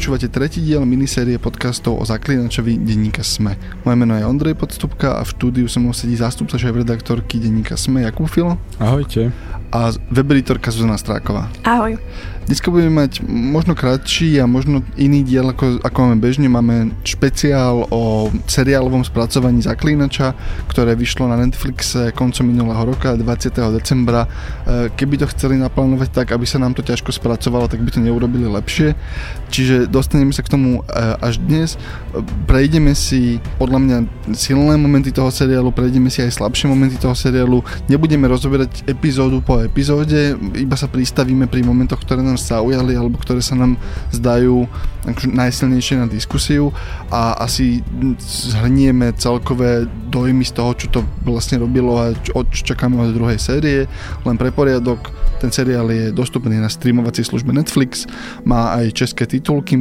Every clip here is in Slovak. Počúvate tretí diel minisérie podcastov o Zaklinačovi Denníka Sme. Moje meno je Ondrej Podstupka a v štúdiu so mnou sedí zástupca šéfredaktorky Denníka Sme Jakub Filo. Ahojte. A webeditorka Zuzana Stráková. Ahoj. Dneska budeme mať možno kratší a možno iný diel, ako máme bežne. Máme špeciál o seriálovom spracovaní Zaklinača, ktoré vyšlo na Netflixe koncom minulého roka, 20. decembra. Keby to chceli naplánovať tak, aby sa nám to ťažko spracovalo, tak by to neurobili lepšie. Čiže dostaneme sa k tomu až dnes. Prejdeme si podľa mňa silné momenty toho seriálu, prejdeme si aj slabšie momenty toho seriálu. Nebudeme rozoberať epizódu po epizóde, iba sa pristavíme pri momentoch, ktoré nám zaujali alebo ktoré sa nám zdajú najsilnejšie na diskusiu a asi zhrnieme celkové dojmy z toho, čo to vlastne robilo a čo čakáme od druhej série. Len pre poriadok, ten seriál je dostupný na streamovacej službe Netflix, má aj české titulky,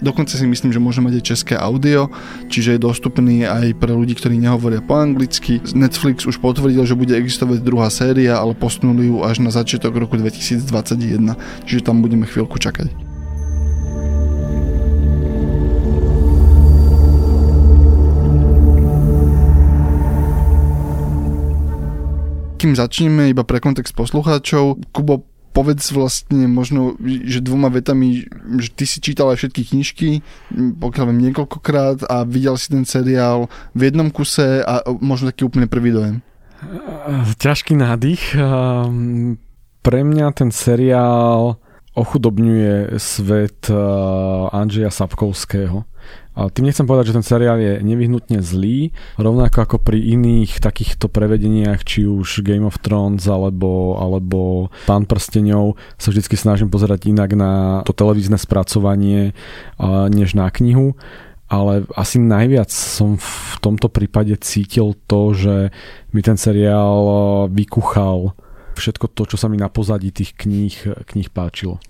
dokonca si myslím, že môže mať aj české audio, čiže je dostupný aj pre ľudí, ktorí nehovoria po anglicky. Netflix už potvrdil, že bude existovať druhá séria, ale posunuli ju až na začiatok roku 2021, čiže tam budeme chvíľku čakať. Kým začneme, iba pre kontext poslucháčov, Kubo, povedz vlastne možno, že dvoma vetami, že ty si čítal aj všetky knižky, pokiaľ viem niekoľkokrát, a videl si ten seriál v jednom kuse a možno taký úplne prvý dojem. Ťažký nádych. Pre mňa ten seriál ochudobňuje svet Andrzeja Sapkovského. A tým nechcem povedať, že ten seriál je nevyhnutne zlý, rovnako ako pri iných takýchto prevedeniach, či už Game of Thrones alebo Pán prsteňov, sa vždy snažím pozerať inak na to televízne spracovanie než na knihu, ale asi najviac som v tomto prípade cítil to, že mi ten seriál vykuchal všetko to, čo sa mi na pozadí tých kníh páčilo.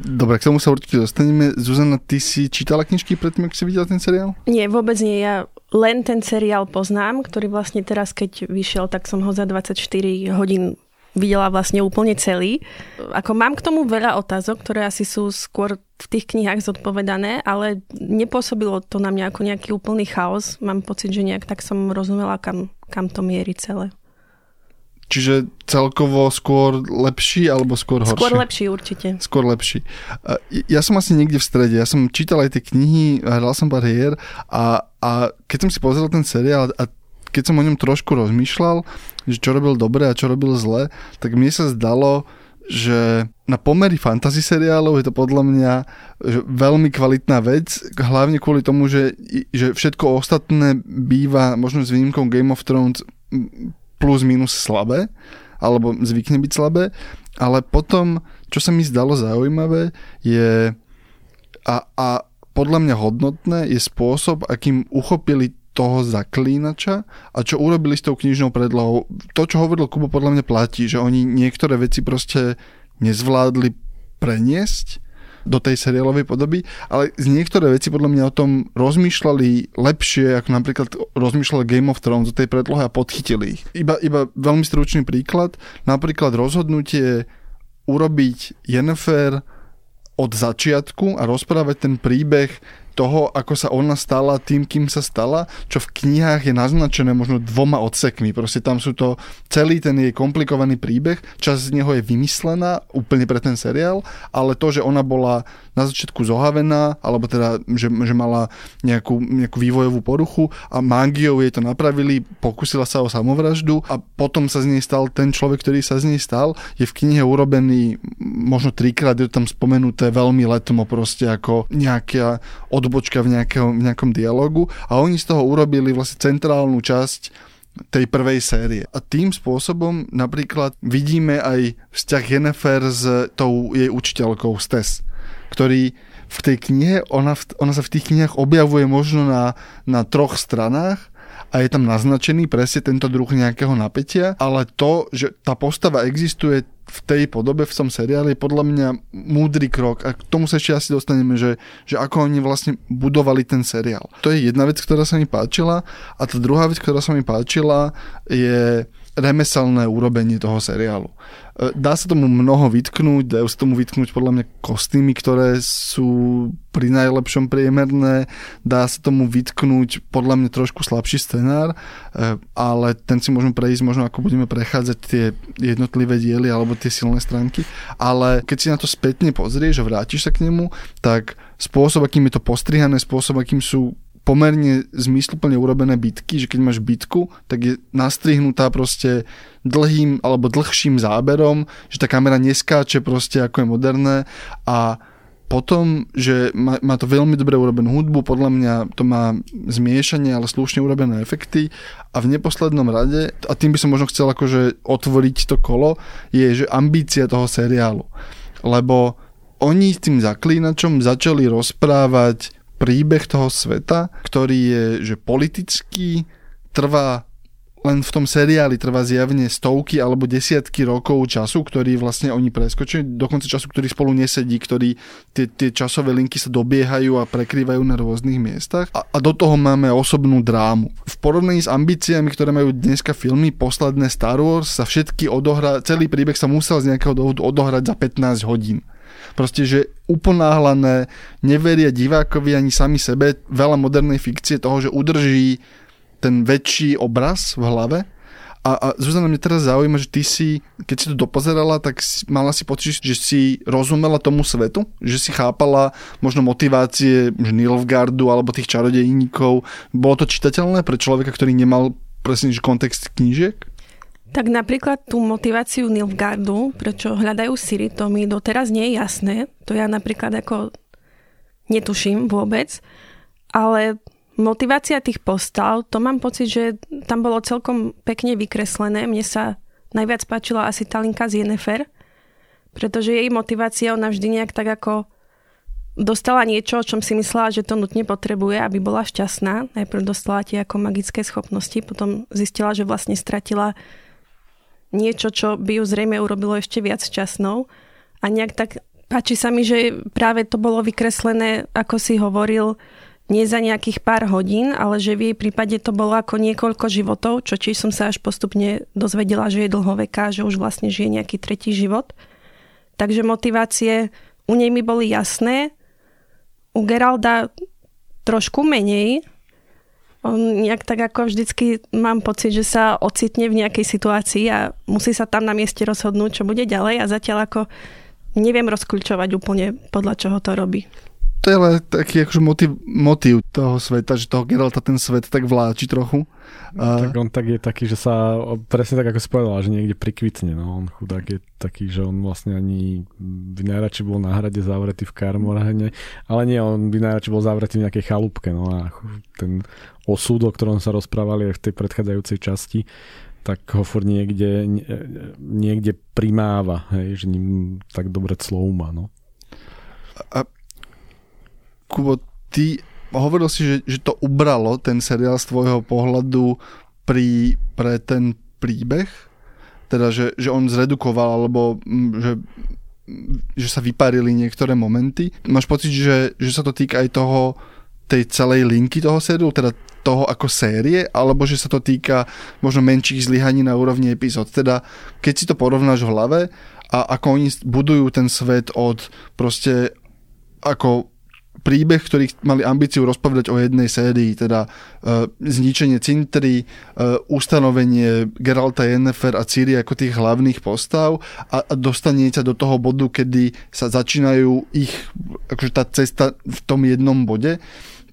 Dobre, k tomu sa určite dostaneme. Zuzana, ty si čítala knižky predtým, ak si videla ten seriál? Nie, vôbec nie. Ja len ten seriál poznám, ktorý vlastne teraz, keď vyšiel, tak som ho za 24 hodín videla vlastne úplne celý. Ako mám k tomu veľa otázok, ktoré asi sú skôr v tých knihách zodpovedané, ale nepôsobilo to na mňa ako nejaký úplný chaos. Mám pocit, že nejak tak som rozumela, kam to mierí celé. Čiže celkovo skôr lepší alebo skôr horší? Skôr lepší určite. Skôr lepší. Ja som asi niekde v strede. Ja som čítal aj tie knihy, hral som pár hier a keď som si pozrel ten seriál a keď som o ňom trošku rozmýšľal, že čo robil dobre a čo robil zle, tak mne sa zdalo, že na pomery fantasy seriálov je to podľa mňa veľmi kvalitná vec, hlavne kvôli tomu, že všetko ostatné býva, možno s výnimkou Game of Thrones, plus minus slabé, alebo zvykne byť slabé, ale potom, čo sa mi zdalo zaujímavé, je a podľa mňa hodnotné, je spôsob, akým uchopili toho zaklínača a čo urobili s tou knižnou predlohou. To, čo hovoril Kubo, podľa mňa platí, že oni niektoré veci proste nezvládli preniesť do tej seriálovej podoby, ale z niektoré veci podľa mňa o tom rozmýšľali lepšie, ako napríklad rozmýšľal Game of Thrones o tej predlohe a podchytili ich. Iba veľmi stručný príklad, napríklad rozhodnutie urobiť Yennefer od začiatku a rozprávať ten príbeh toho, ako sa ona stala tým, kým sa stala, čo v knihách je naznačené možno dvoma odsekmi. Proste tam sú to celý ten jej komplikovaný príbeh, časť z neho je vymyslená úplne pre ten seriál, ale to, že ona bola na začiatku zohavená, alebo teda, že mala nejakú vývojovú poruchu a mágiou jej to napravili, pokúsila sa o samovraždu a potom sa z nej stal ten človek, ktorý sa z nej stal, je v knihe urobený možno trikrát, je to tam spomenuté veľmi letmo, proste ako nejaká odbočka v nejakom dialogu a oni z toho urobili vlastne centrálnu časť tej prvej série. A tým spôsobom napríklad vidíme aj vzťah Yennefer s tou jej učiteľkou Stess, ktorý v tej knihe, ona sa v tých knihách objavuje možno na troch stranách a je tam naznačený presne tento druh nejakého napätia, ale to, že tá postava existuje v tej podobe, v tom seriáli, je podľa mňa múdry krok a k tomu sa ešte asi dostaneme, že ako oni vlastne budovali ten seriál. To je jedna vec, ktorá sa mi páčila a tá druhá vec, ktorá sa mi páčila je remeselné urobenie toho seriálu. Dá sa tomu mnoho vytknúť, dajú sa tomu vytknúť podľa mňa kostýmy, ktoré sú pri najlepšom priemerné, dá sa tomu vytknúť podľa mňa trošku slabší scenár, ale ten si môžeme prejsť, možno ako budeme prechádzať tie jednotlivé diely alebo tie silné stránky, ale keď si na to spätne pozrieš a vrátiš sa k nemu, tak spôsob, akým je to postrihané, spôsob, akým sú pomerne zmysluplne urobené bitky, že keď máš bitku, tak je nastrihnutá proste dlhým alebo dlhším záberom, že tá kamera neskáče proste ako je moderné a potom, že má to veľmi dobre urobenú hudbu, podľa mňa to má zmiešanie, ale slušne urobené efekty a v neposlednom rade, a tým by som možno chcel akože otvoriť to kolo, je, že ambícia toho seriálu. Lebo oni s tým zaklínačom začali rozprávať príbeh toho sveta, ktorý je, že politický, trvá len v tom seriáli trvá zjavne stovky alebo desiatky rokov času, ktorý vlastne oni preskočili, dokonca času, ktorý spolu nesedí, ktorý tie časové linky sa dobiehajú a prekrývajú na rôznych miestach. A do toho máme osobnú drámu. V porovnaní s ambíciami, ktoré majú dneska filmy, posledné Star Wars sa všetky odohrá, celý príbeh sa musel z nejakého dôvodu odohrať za 15 hodín. Proste, že uponáhlané, neveria divákovi ani sami sebe, veľa modernej fikcie toho, že udrží ten väčší obraz v hlave. A Zuzana, mňa teraz zaujíma, že ty si, keď si to dopozerala, tak mala si pocit, že si rozumela tomu svetu, že si chápala možno motivácie Nilfgaardu alebo tých čarodejníkov. Bolo to čitateľné pre človeka, ktorý nemal presne kontext knížiek? Tak napríklad tú motiváciu Nilfgaardu, prečo hľadajú Ciri, to mi doteraz nie je jasné. To ja napríklad ako netuším vôbec. Ale motivácia tých postav, to mám pocit, že tam bolo celkom pekne vykreslené. Mne sa najviac páčila asi tá linka z Yennefer, pretože jej motivácia, ona vždy nejak tak ako dostala niečo, o čom si myslela, že to nutne potrebuje, aby bola šťastná. Najprv dostala tie ako magické schopnosti, potom zistila, že vlastne stratila niečo, čo by ju zrejme urobilo ešte viac šťastnou. A nejak tak páči sa mi, že práve to bolo vykreslené, ako si hovoril, nie za nejakých pár hodín, ale že v jej prípade to bolo ako niekoľko životov, čo či som sa až postupne dozvedela, že je dlhoveká, že už vlastne žije nejaký tretí život. Takže motivácie u nej mi boli jasné. U Geralda trošku menej. On nejak tak ako vždycky mám pocit, že sa ocitne v nejakej situácii a musí sa tam na mieste rozhodnúť, čo bude ďalej a zatiaľ ako neviem rozkľúčovať úplne podľa čoho to robí. To je ale taký akože motiv toho sveta, že toho Geralta ten svet tak vláči trochu. Tak on tak je taký, že sa presne tak ako spovedala, že niekde prikvitne. No. On chudák je taký, že on vlastne ani by najradšej bol na hrade zavretý v Karmorhene, ale nie, on by najradšej bol zavretý v nejakej chalúbke. No a ten osud, o ktorom sa rozprávali aj v tej predchádzajúcej časti, tak ho furt niekde primáva, hej, že ním tak dobre clou má. No. A Kubo, ty hovoril si, že to ubralo ten seriál z tvojho pohľadu pre ten príbeh? Teda, že on zredukoval, alebo že sa vyparili niektoré momenty. Máš pocit, že sa to týka aj toho, tej celej linky toho seriálu, teda toho ako série, alebo že sa to týka možno menších zlyhaní na úrovni epizód. Teda, keď si to porovnáš v hlave a ako oni budujú ten svet od proste ako príbeh, ktorý mali ambíciu rozpovedať o jednej sérii, teda zničenie Cintry, ustanovenie Geralta, Yennefer a Ciri ako tých hlavných postav a dostanie sa do toho bodu, kedy sa začínajú ich, akože tá cesta v tom jednom bode.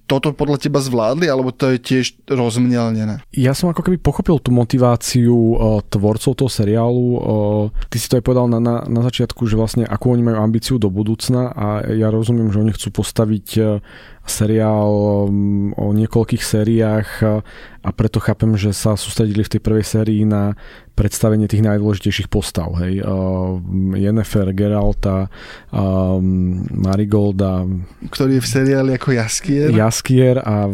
Toto podľa teba zvládli, alebo to je tiež rozmňalnené? Ja som ako keby pochopil tú motiváciu tvorcov toho seriálu. Ty si to aj povedal na začiatku, že vlastne akú oni majú ambíciu do budúcna a ja rozumiem, že oni chcú postaviť seriál o niekoľkých sériách a preto chápem, že sa sústredili v tej prvej sérii na predstavenie tých najdôležitejších postav. Hej. Yennefer, Geralta, Marigolda. Ktorý je v seriáli ako Jaskier. Jaskier a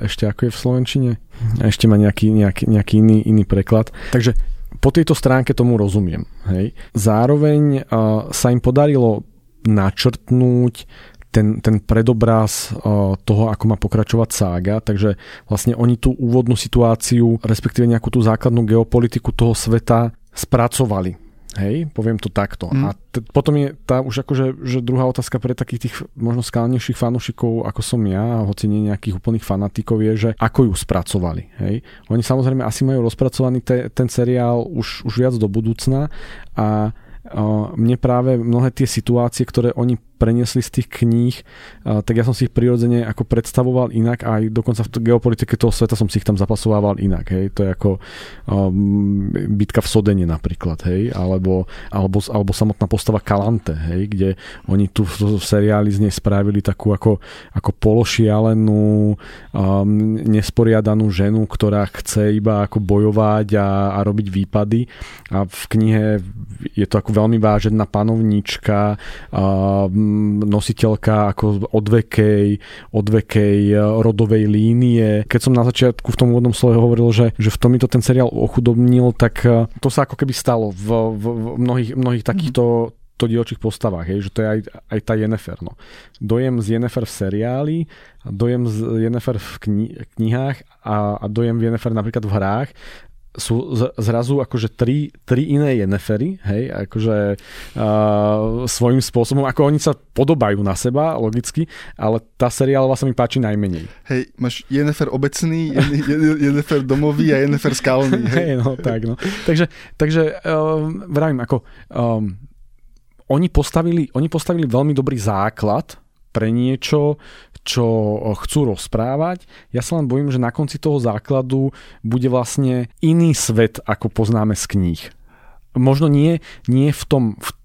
ešte ako je v slovenčine? Ešte má nejaký iný preklad. Takže po tejto stránke tomu rozumiem. Hej. Zároveň sa im podarilo načrtnúť ten predobraz toho, ako má pokračovať sága. Takže vlastne oni tú úvodnú situáciu, respektíve nejakú tú základnú geopolitiku toho sveta spracovali. Hej, poviem to takto. A potom je tá už akože že druhá otázka pre takých tých možno skalnejších fanúšikov, ako som ja, hoci nie nejakých úplných fanatikov, je, že ako ju spracovali. Hej. Oni samozrejme asi majú rozpracovaný ten seriál už viac do budúcna a mne práve mnohé tie situácie, ktoré oni preniesli z tých kníh, tak ja som si ich prirodzene ako predstavoval inak a aj dokonca v geopolitike toho sveta som si ich tam zapasovával inak. Hej. To je ako bitka v Soddene napríklad, hej. Alebo samotná postava Kalanthe, hej, kde oni tu v seriáli z nej spravili takú ako pološialenú, nesporiadanú ženu, ktorá chce iba ako bojovať a robiť výpady. A v knihe je to ako veľmi vážená panovníčka, nositeľka ako odvekej rodovej línie. Keď som na začiatku v tom úvodnom slove hovoril, že v tom mi to ten seriál ochudobnil, tak to sa ako keby stalo v mnohých takýchto to dielčích postavách, hej, že to je aj tá Yennefer. No. Dojem z Yennefer v seriáli, dojem z Yennefer v knihách a dojem Yennefer napríklad v hrách sú zrazu akože tri iné Yennefery, hej, akože svojím spôsobom, ako oni sa podobajú na seba, logicky, ale tá seriálová sa mi páči najmenej. Hej, máš Yennefer obecný, Yennefer domový a Yennefer skalný. Hej, no tak, no. Takže vravím, ako oni postavili veľmi dobrý základ pre niečo, čo chcú rozprávať. Ja sa len bojím, že na konci toho základu bude vlastne iný svet, ako poznáme z kníh. Možno nie v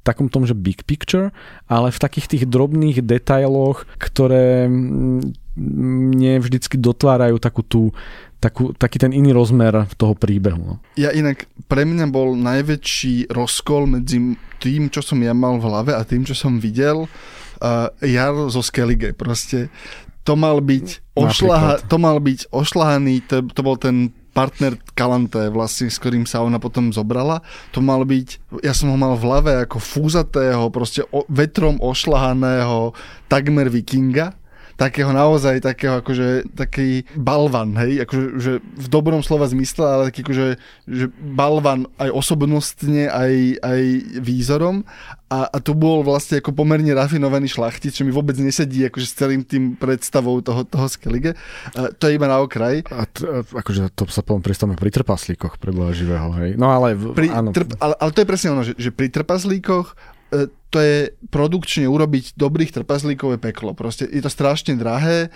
takom tom, že big picture, ale v takých tých drobných detailoch, ktoré mne vždycky dotvárajú taký ten iný rozmer toho príbehu. No. Ja inak, pre mňa bol najväčší rozkol medzi tým, čo som ja mal v hlave a tým, čo som videl, Jar zo Skellige. Proste to mal byť ošľahaný, to bol ten partner Kalanthe vlastne, s ktorým sa ona potom zobrala. To mal byť, ja som ho mal v hlave ako fúzatého, proste vetrom ošľahaného takmer vikinga. Takého akože taký balvan, hej, akože že v dobrom slova zmysle, ale taký akože že balvan aj osobnostne, aj výzorom a tu bol vlastne ako pomerne rafinovaný šlachtic, čo mi vôbec nesedí akože s celým tým predstavou toho Skellige. To je iba na okraj. Akože to sa poviem pristávame pri trpaslíkoch pre Boha živého, hej. No ale áno. Ale to je presne ono, že pri trpaslíkoch to je produkčne urobiť dobrých trpaslíkov je peklo. Proste je to strašne drahé.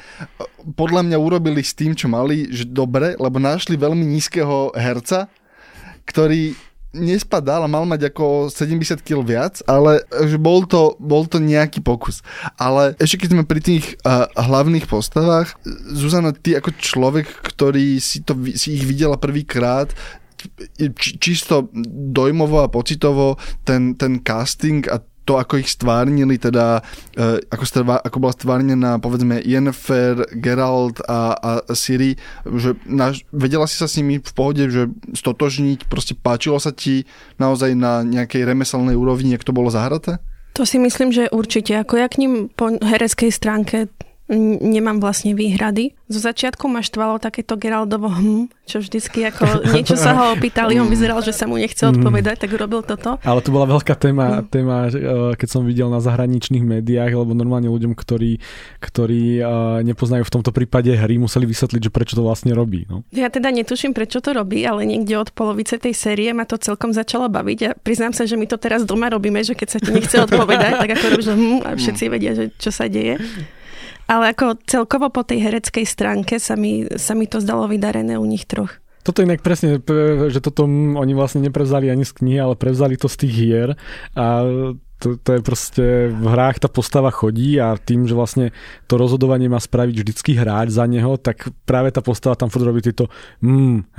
Podľa mňa urobili s tým, čo mali, že dobre, lebo našli veľmi nízkeho herca, ktorý nespadal a mal mať ako 70 kg viac, ale že bol to nejaký pokus. Ale ešte keď sme pri tých hlavných postavách, Zuzana, ty ako človek, ktorý si ich videla prvýkrát, čisto dojmovo a pocitovo ten casting a to, ako ich stvárnili, teda ako bola stvárnená, povedzme, Yennefer, Geralt a Ciri, že vedela si sa s nimi v pohode, že stotožniť, proste páčilo sa ti naozaj na nejakej remeselnej úrovni, jak to bolo zahraté? To si myslím, že určite. Ako ja k ním po hereckej stránke nemám vlastne výhrady. Zo začiatku ma štvalo takéto Geraldovo čo vždycky ako niečo sa ho opýtali, on vyzeral, že sa mu nechce odpovedať, tak urobil toto. Ale to bola veľká téma, keď som videl na zahraničných médiách, lebo normálne ľuďom, ktorí nepoznajú v tomto prípade hry, museli vysvetliť, že prečo to vlastne robí. No. Ja teda netuším, prečo to robí, ale niekde od polovice tej série ma to celkom začalo baviť a priznám sa, že my to teraz doma robíme, že keď sa ti nechce odpovedať, tak ako robíš, a všetci vedia, že čo sa deje. Ale ako celkovo po tej hereckej stránke sa mi to zdalo vydarené u nich troch. Toto inak presne, že toto oni vlastne neprevzali ani z knihy, ale prevzali to z tých hier a to je proste, v hrách tá postava chodí a tým, že vlastne to rozhodovanie má spraviť vždycky hráč za neho, tak práve tá postava tam furt robí tieto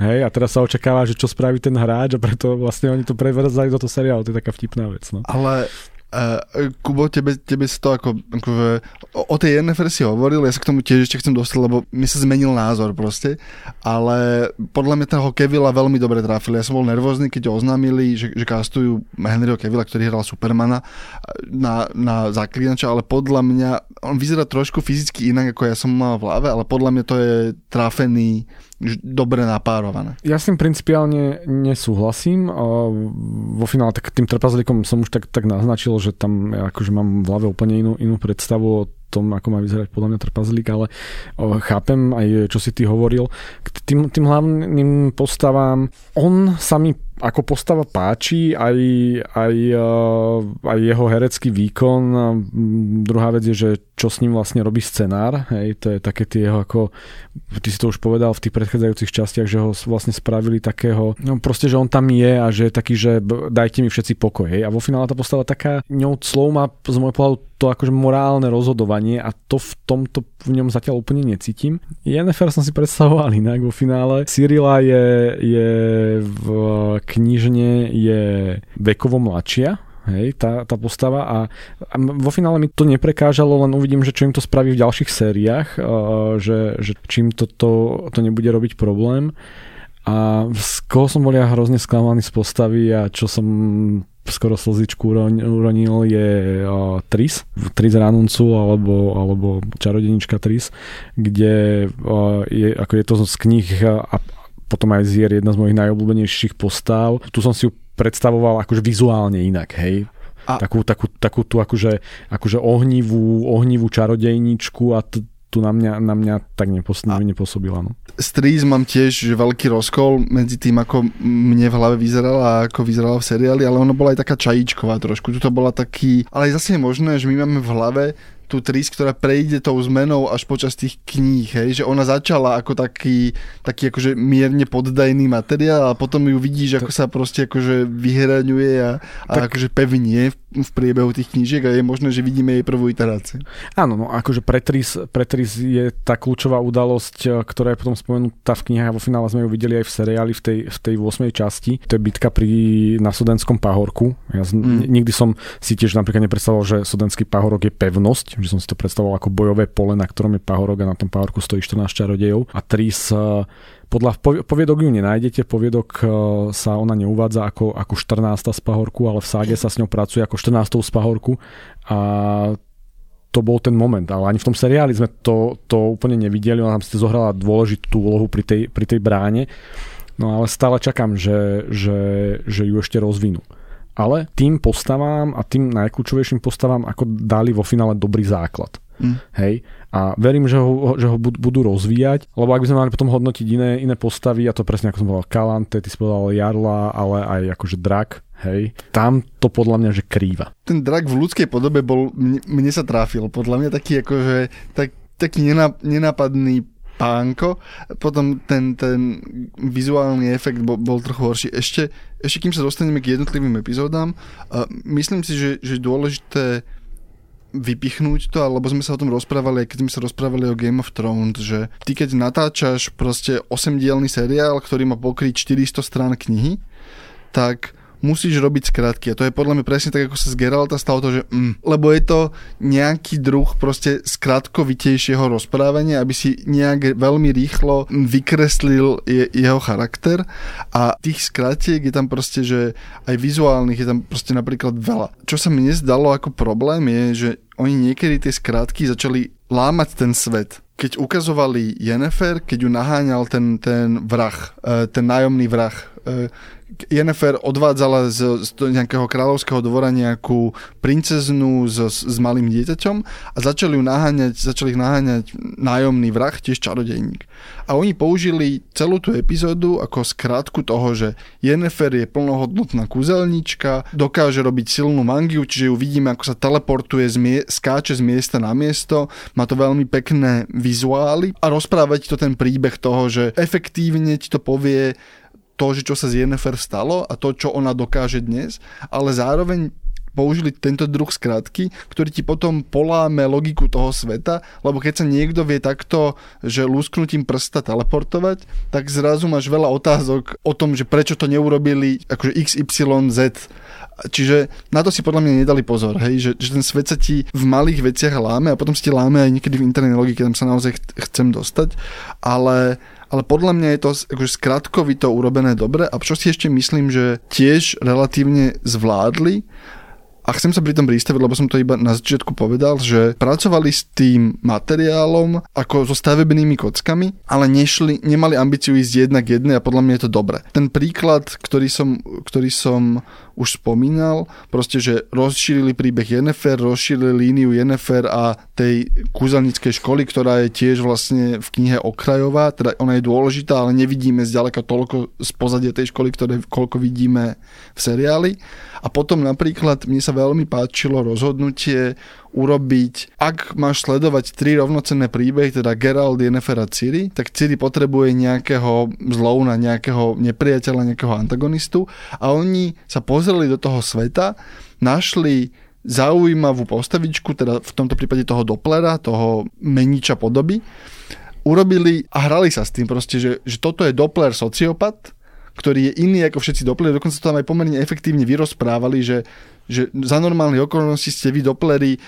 hej, a teraz sa očakáva, že čo spraví ten hráč a preto vlastne oni to prevzali do toho seriálu, to je taká vtipná vec. No. Ale Kubo, tebe si to ako o tej Yennefer si hovoril, ja sa k tomu tiež ešte chcem dostať, lebo mi sa zmenil názor proste, ale podľa mňa toho Cavilla veľmi dobre trafili. Ja som bol nervózny, keď ho oznámili, že castujú Henryho Cavilla, ktorý hral Supermana na Zaklinača, ale podľa mňa on vyzerá trošku fyzicky inak, ako ja som mal v hlave, ale podľa mňa to je trafený, dobre napárované. Ja s tým principiálne nesúhlasím. Vo finále tak tým trpazlíkom som už tak naznačil, že tam ja akože mám v hlave úplne inú predstavu o tom, ako má vyzerať podľa mňa trpazlík, ale chápem aj, čo si ty hovoril. K tým hlavným postavám, on sa mi ako postava páči, aj jeho herecký výkon. Druhá vec je, že čo s ním vlastne robí scenár. Hej, to je také tie jeho, ako ty si to už povedal v tých predchádzajúcich častiach, že ho vlastne spravili takého, no proste, že on tam je a že je taký, že dajte mi všetci pokoj. Hej. A vo finále tá postava taká, ňou clou má z môjho pohľadu to akože morálne rozhodovanie a to v tomto v ňom zatiaľ úplne necítim. Yennefer som si predstavoval inak vo finále. Cyrila je v knižne je vekovo mladšia, hej, tá postava a vo finále mi to neprekážalo, len uvidím, že čo im to spraví v ďalších sériách, že čím to nebude robiť problém. A z koho som bol ja hrozne sklamaný z postavy a čo som skoro slzičku uronil je Triss Ranuncu alebo čarodenička Triss, kde je to z knih a potom aj Zier, jedna z mojich najobľúbenejších postav. Tu som si ju predstavoval akože vizuálne inak, hej. A takú tú akože ohnivú čarodejničku a tu na mňa tak nepôsobila. No. S Triss mám tiež veľký rozkol medzi tým, ako mne v hlave vyzerala a ako vyzerala v seriáli, ale ona bola aj taká čajíčková trošku. Tuto bola taký... Ale zase je možné, že my máme v hlave tú Triss, ktorá prejde tou zmenou až počas tých kníh, hej? Že ona začala ako taký akože mierne poddajný materiál a potom ju vidíš, ako sa proste akože vyhraňuje a akože pevnie v priebehu tých knížiek a je možné, že vidíme jej prvú iteráciu. Áno, no akože pre Triss je tá kľúčová udalosť, ktorá je potom spomenutá v knihách a vo finále sme ju videli aj v seriáli v tej 8. časti. To je bitka na Soddenskom pahorku. Ja nikdy som si tiež napríklad nepredstavoval, že Soddenský pahorok je pevnosť, že som si to predstavoval ako bojové pole, na ktorom je pahorok a na tom pahorku stojí 14 čarodejov a Triss, podľa poviedok ju nenájdete, poviedok sa ona neuvádza ako 14. z pahorku, ale v ságe sa s ňou pracuje ako 14. z pahorku a to bol ten moment, ale ani v tom seriáli sme to úplne nevideli, ona tam si zohrala dôležitú úlohu pri tej bráne, no ale stále čakám, že ju ešte rozvinú. Ale tým postavám a tým najkľúčovejším postavám ako dali vo finále dobrý základ. Hej. A verím, že ho budú rozvíjať, lebo ak by sme mali potom hodnotiť iné postavy, a to presne ako som povedal Kalanthe, ty si povedal Jarla, ale aj akože Drak, hej. Tam to podľa mňa, že krýva. Ten Drak v ľudskej podobe bol, mne sa tráfil, podľa mňa taký akože taký nenápadný pánko, potom ten vizuálny efekt bol trochu horší. Ešte kým sa dostaneme k jednotlivým epizódám, myslím si, že je dôležité vypichnúť to, alebo sme sa o tom rozprávali, keď sme sa rozprávali o Game of Thrones, že ty keď natáčaš proste 8-dielny seriál, ktorý má pokryť 400 strán knihy, tak musíš robiť skratky. A to je podľa mňa presne tak, ako sa z Geralta stalo to, že lebo je to nejaký druh proste skratkovitejšieho rozprávania, aby si nejak veľmi rýchlo vykreslil jeho charakter a tých skratiek je tam proste, že aj vizuálnych je tam proste napríklad veľa. Čo sa mne zdalo ako problém je, že oni niekedy tie skratky začali lámať ten svet. Keď ukazovali Yennefer, keď ju naháňal ten vrah, ten nájomný vrah, Yennefer odvádzala z nejakého kráľovského dvora nejakú princeznú s malým dieťaťom a začali ich naháňať nájomný vrah, tiež čarodejník. A oni použili celú tú epizódu ako skrátku toho, že Yennefer je plnohodnotná kúzelnička, dokáže robiť silnú mangiu, čiže ju vidíme, ako sa teleportuje, skáče z miesta na miesto, má to veľmi pekné vizuály a rozprávať to ten príbeh toho, že efektívne ti to povie to, že čo sa z Yennefer stalo a to, čo ona dokáže dnes, ale zároveň použili tento druh skratky, ktorý ti potom poláme logiku toho sveta, lebo keď sa niekto vie takto, že lúsknutím prsta teleportovať, tak zrazu máš veľa otázok o tom, že prečo to neurobili akože XYZ. Čiže na to si podľa mňa nedali pozor, hej? Že ten svet sa ti v malých veciach láme a potom si ti láme aj niekedy v internej logike, tam sa naozaj chcem dostať, ale podľa mňa je to akože skratkovito urobené dobre a čo si ešte myslím, že tiež relatívne zvládli. A chcem sa pri tom pristaviť, lebo som to iba na začiatku povedal, že pracovali s tým materiálom ako so stavebnými kockami, ale nemali ambíciu ísť jedna k jednej a podľa mňa je to dobré. Ten príklad, ktorý som už spomínal, proste, že rozšírili príbeh Yennefer, rozšírili líniu Yennefer a tej kúzelníckej školy, ktorá je tiež vlastne v knihe okrajová, teda ona je dôležitá, ale nevidíme zďaleka toľko z pozadia tej školy, koľko vidíme v seriáli. A potom napríklad mne sa veľmi páčilo rozhodnutie urobiť, ak máš sledovať tri rovnocenné príbehy, teda Geralt, Yennefer a Ciri, tak Ciri potrebuje nejakého zlouna, nejakého nepriateľa, nejakého antagonistu a oni sa pozreli do toho sveta, našli zaujímavú postavičku, teda v tomto prípade toho Dopplera, toho meniča podoby, urobili a hrali sa s tým proste, že toto je Doppler sociopat, ktorý je iný ako všetci Doppleri, dokonca to tam aj pomerne efektívne vyrozprávali, že za normálne okolnosti ste vy Doppleri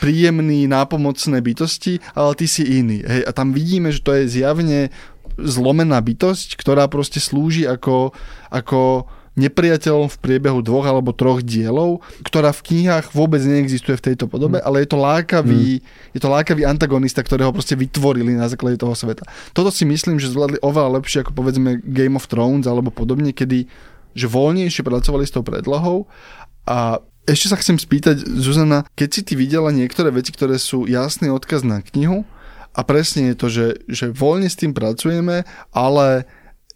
príjemní, nápomocné bytosti, ale ty si iný. Hej, a tam vidíme, že to je zjavne zlomená bytosť, ktorá proste slúži ako nepriateľom v priebehu dvoch alebo troch dielov, ktorá v knihách vôbec neexistuje v tejto podobe, ale je to lákavý antagonista, ktorého proste vytvorili na základe toho sveta. Toto si myslím, že zvládli oveľa lepšie ako povedzme Game of Thrones alebo podobne, kedy že voľnejšie pracovali s tou predlohou. A ešte sa chcem spýtať, Zuzana, keď si ty videla niektoré veci, ktoré sú jasný odkaz na knihu a presne je to, že voľne s tým pracujeme, ale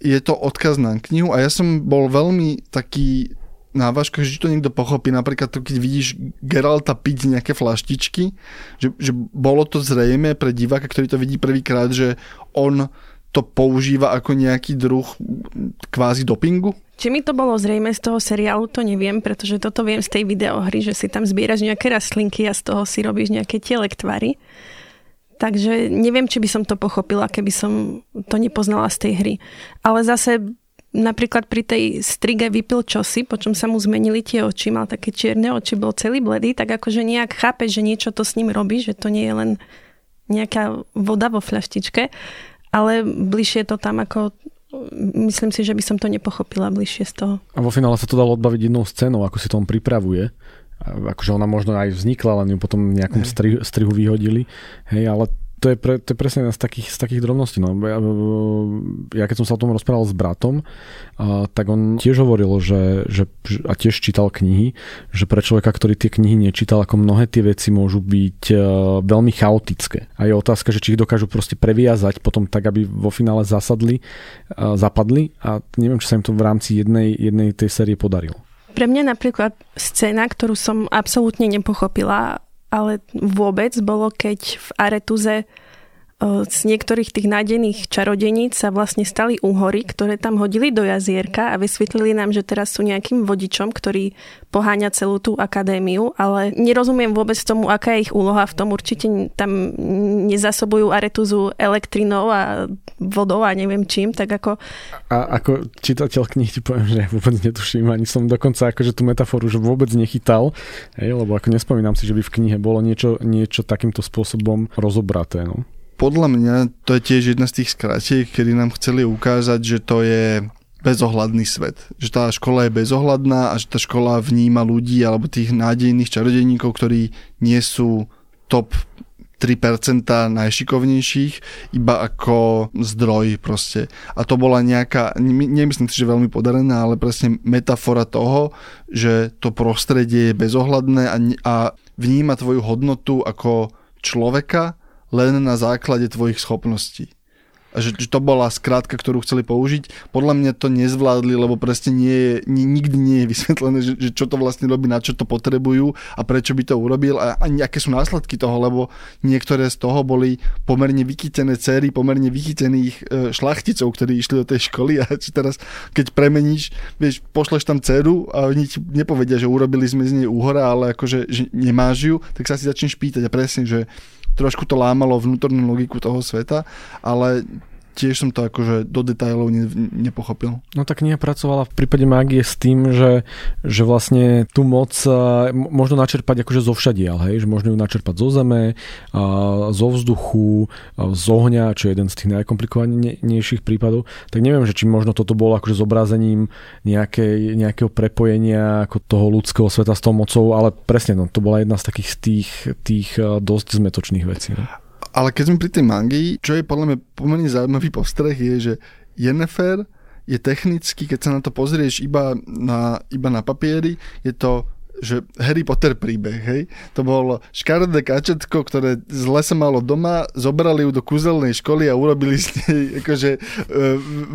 je to odkaz na knihu a ja som bol veľmi taký na vážku, že to niekto pochopí. Napríklad to, keď vidíš Geralta piť nejaké flaštičky, že bolo to zrejme pre diváka, ktorý to vidí prvýkrát, že on to používa ako nejaký druh kvázi dopingu? Či mi to bolo zrejme z toho seriálu, to neviem, pretože toto viem z tej videohry, že si tam zbieraš nejaké rastlinky a z toho si robíš nejaké telektvári. Takže neviem, či by som to pochopila, keby som to nepoznala z tej hry. Ale zase napríklad pri tej Strige vypil čosi, po čom sa mu zmenili tie oči, mal také čierne oči, bol celý bledý, tak akože nejak chápe, že niečo to s ním robí, že to nie je len nejaká voda vo fľaštičke, ale bližšie to tam ako... Myslím si, že by som to nepochopila bližšie z toho. A vo finále sa to dalo odbaviť jednou scénou, ako si tomu pripravuje. Akože ona možno aj vznikla, len ju potom v nejakom strihu vyhodili. Hej, ale to je presne jedna z takých drobností. No. Ja keď som sa o tom rozprával s bratom, tak on tiež hovoril, že a tiež čítal knihy, že pre človeka, ktorý tie knihy nečítal, ako mnohé tie veci môžu byť veľmi chaotické. A je otázka, že či ich dokážu proste previazať potom tak, aby vo finále zapadli a neviem, či sa im to v rámci jednej tej série podarilo. Pre mňa napríklad scéna, ktorú som absolútne nepochopila, ale vôbec bolo, keď v Aretúze z niektorých tých nádejných čarodeníc sa vlastne stali úhory, ktoré tam hodili do jazierka a vysvetlili nám, že teraz sú nejakým vodičom, ktorý poháňa celú tú akadémiu, ale nerozumiem vôbec tomu, aká je ich úloha v tom. Určite tam nezasobujú Aretúzu elektrinou a vodou a neviem čím, tak ako... A ako čitateľ knih ti poviem, že ja vôbec netuším, ani som dokonca akože tú metaforu že vôbec nechytal, lebo ako nespomínam si, že by v knihe bolo niečo takýmto spôsobom rozobraté, no. Podľa mňa to je tiež jedna z tých skratiek, kedy nám chceli ukázať, že to je bezohľadný svet. Že tá škola je bezohľadná a že tá škola vníma ľudí alebo tých nádejných čarodejníkov, ktorí nie sú top 3% najšikovnejších, iba ako zdroj proste. A to bola nejaká, nemyslím si, že veľmi podarená, ale presne metafora toho, že to prostredie je bezohľadné a vníma tvoju hodnotu ako človeka, len na základe tvojich schopností. že to bola skrátka, ktorú chceli použiť. Podľa mňa to nezvládli, lebo presne nikdy nie je vysvetlené, že čo to vlastne robí, na čo to potrebujú a prečo by to urobil a aké sú následky toho, lebo niektoré z toho boli pomerne vychytené céry, pomerne vychytených šlachticov, ktorí išli do tej školy a teraz, keď premeníš, vieš, pošleš tam céru a oni ti nepovedia, že urobili sme z nej úhora, ale akože že nemáš ju, tak sa si začneš pýtať a presne, že trošku to lámalo vnútornú logiku toho sveta, ale tiež som to akože do detailov nepochopil. No tak kniha pracovala v prípade mágie s tým, že vlastne tú moc možno načerpať akože zo všadiaľ, hej? Že možno ju načerpať zo zeme, zo vzduchu, z ohňa, čo je jeden z tých najkomplikovanejších prípadov. Tak neviem, že či možno toto bolo akože zobrazením nejakého prepojenia ako toho ľudského sveta s tou mocou, ale presne, no, to bola jedna z takých tých dosť zmetočných vecí. Ne? Ale keď sme pri tej mangii, čo je podľa mňa pomerne zaujímavý postreh, je, že Yennefer je technicky, keď sa na to pozrieš iba na papieri, je to, že Harry Potter príbeh, hej? To bolo škaredé kačetko, ktoré zle sa malo doma, zobrali ju do kúzelnej školy a urobili z nej akože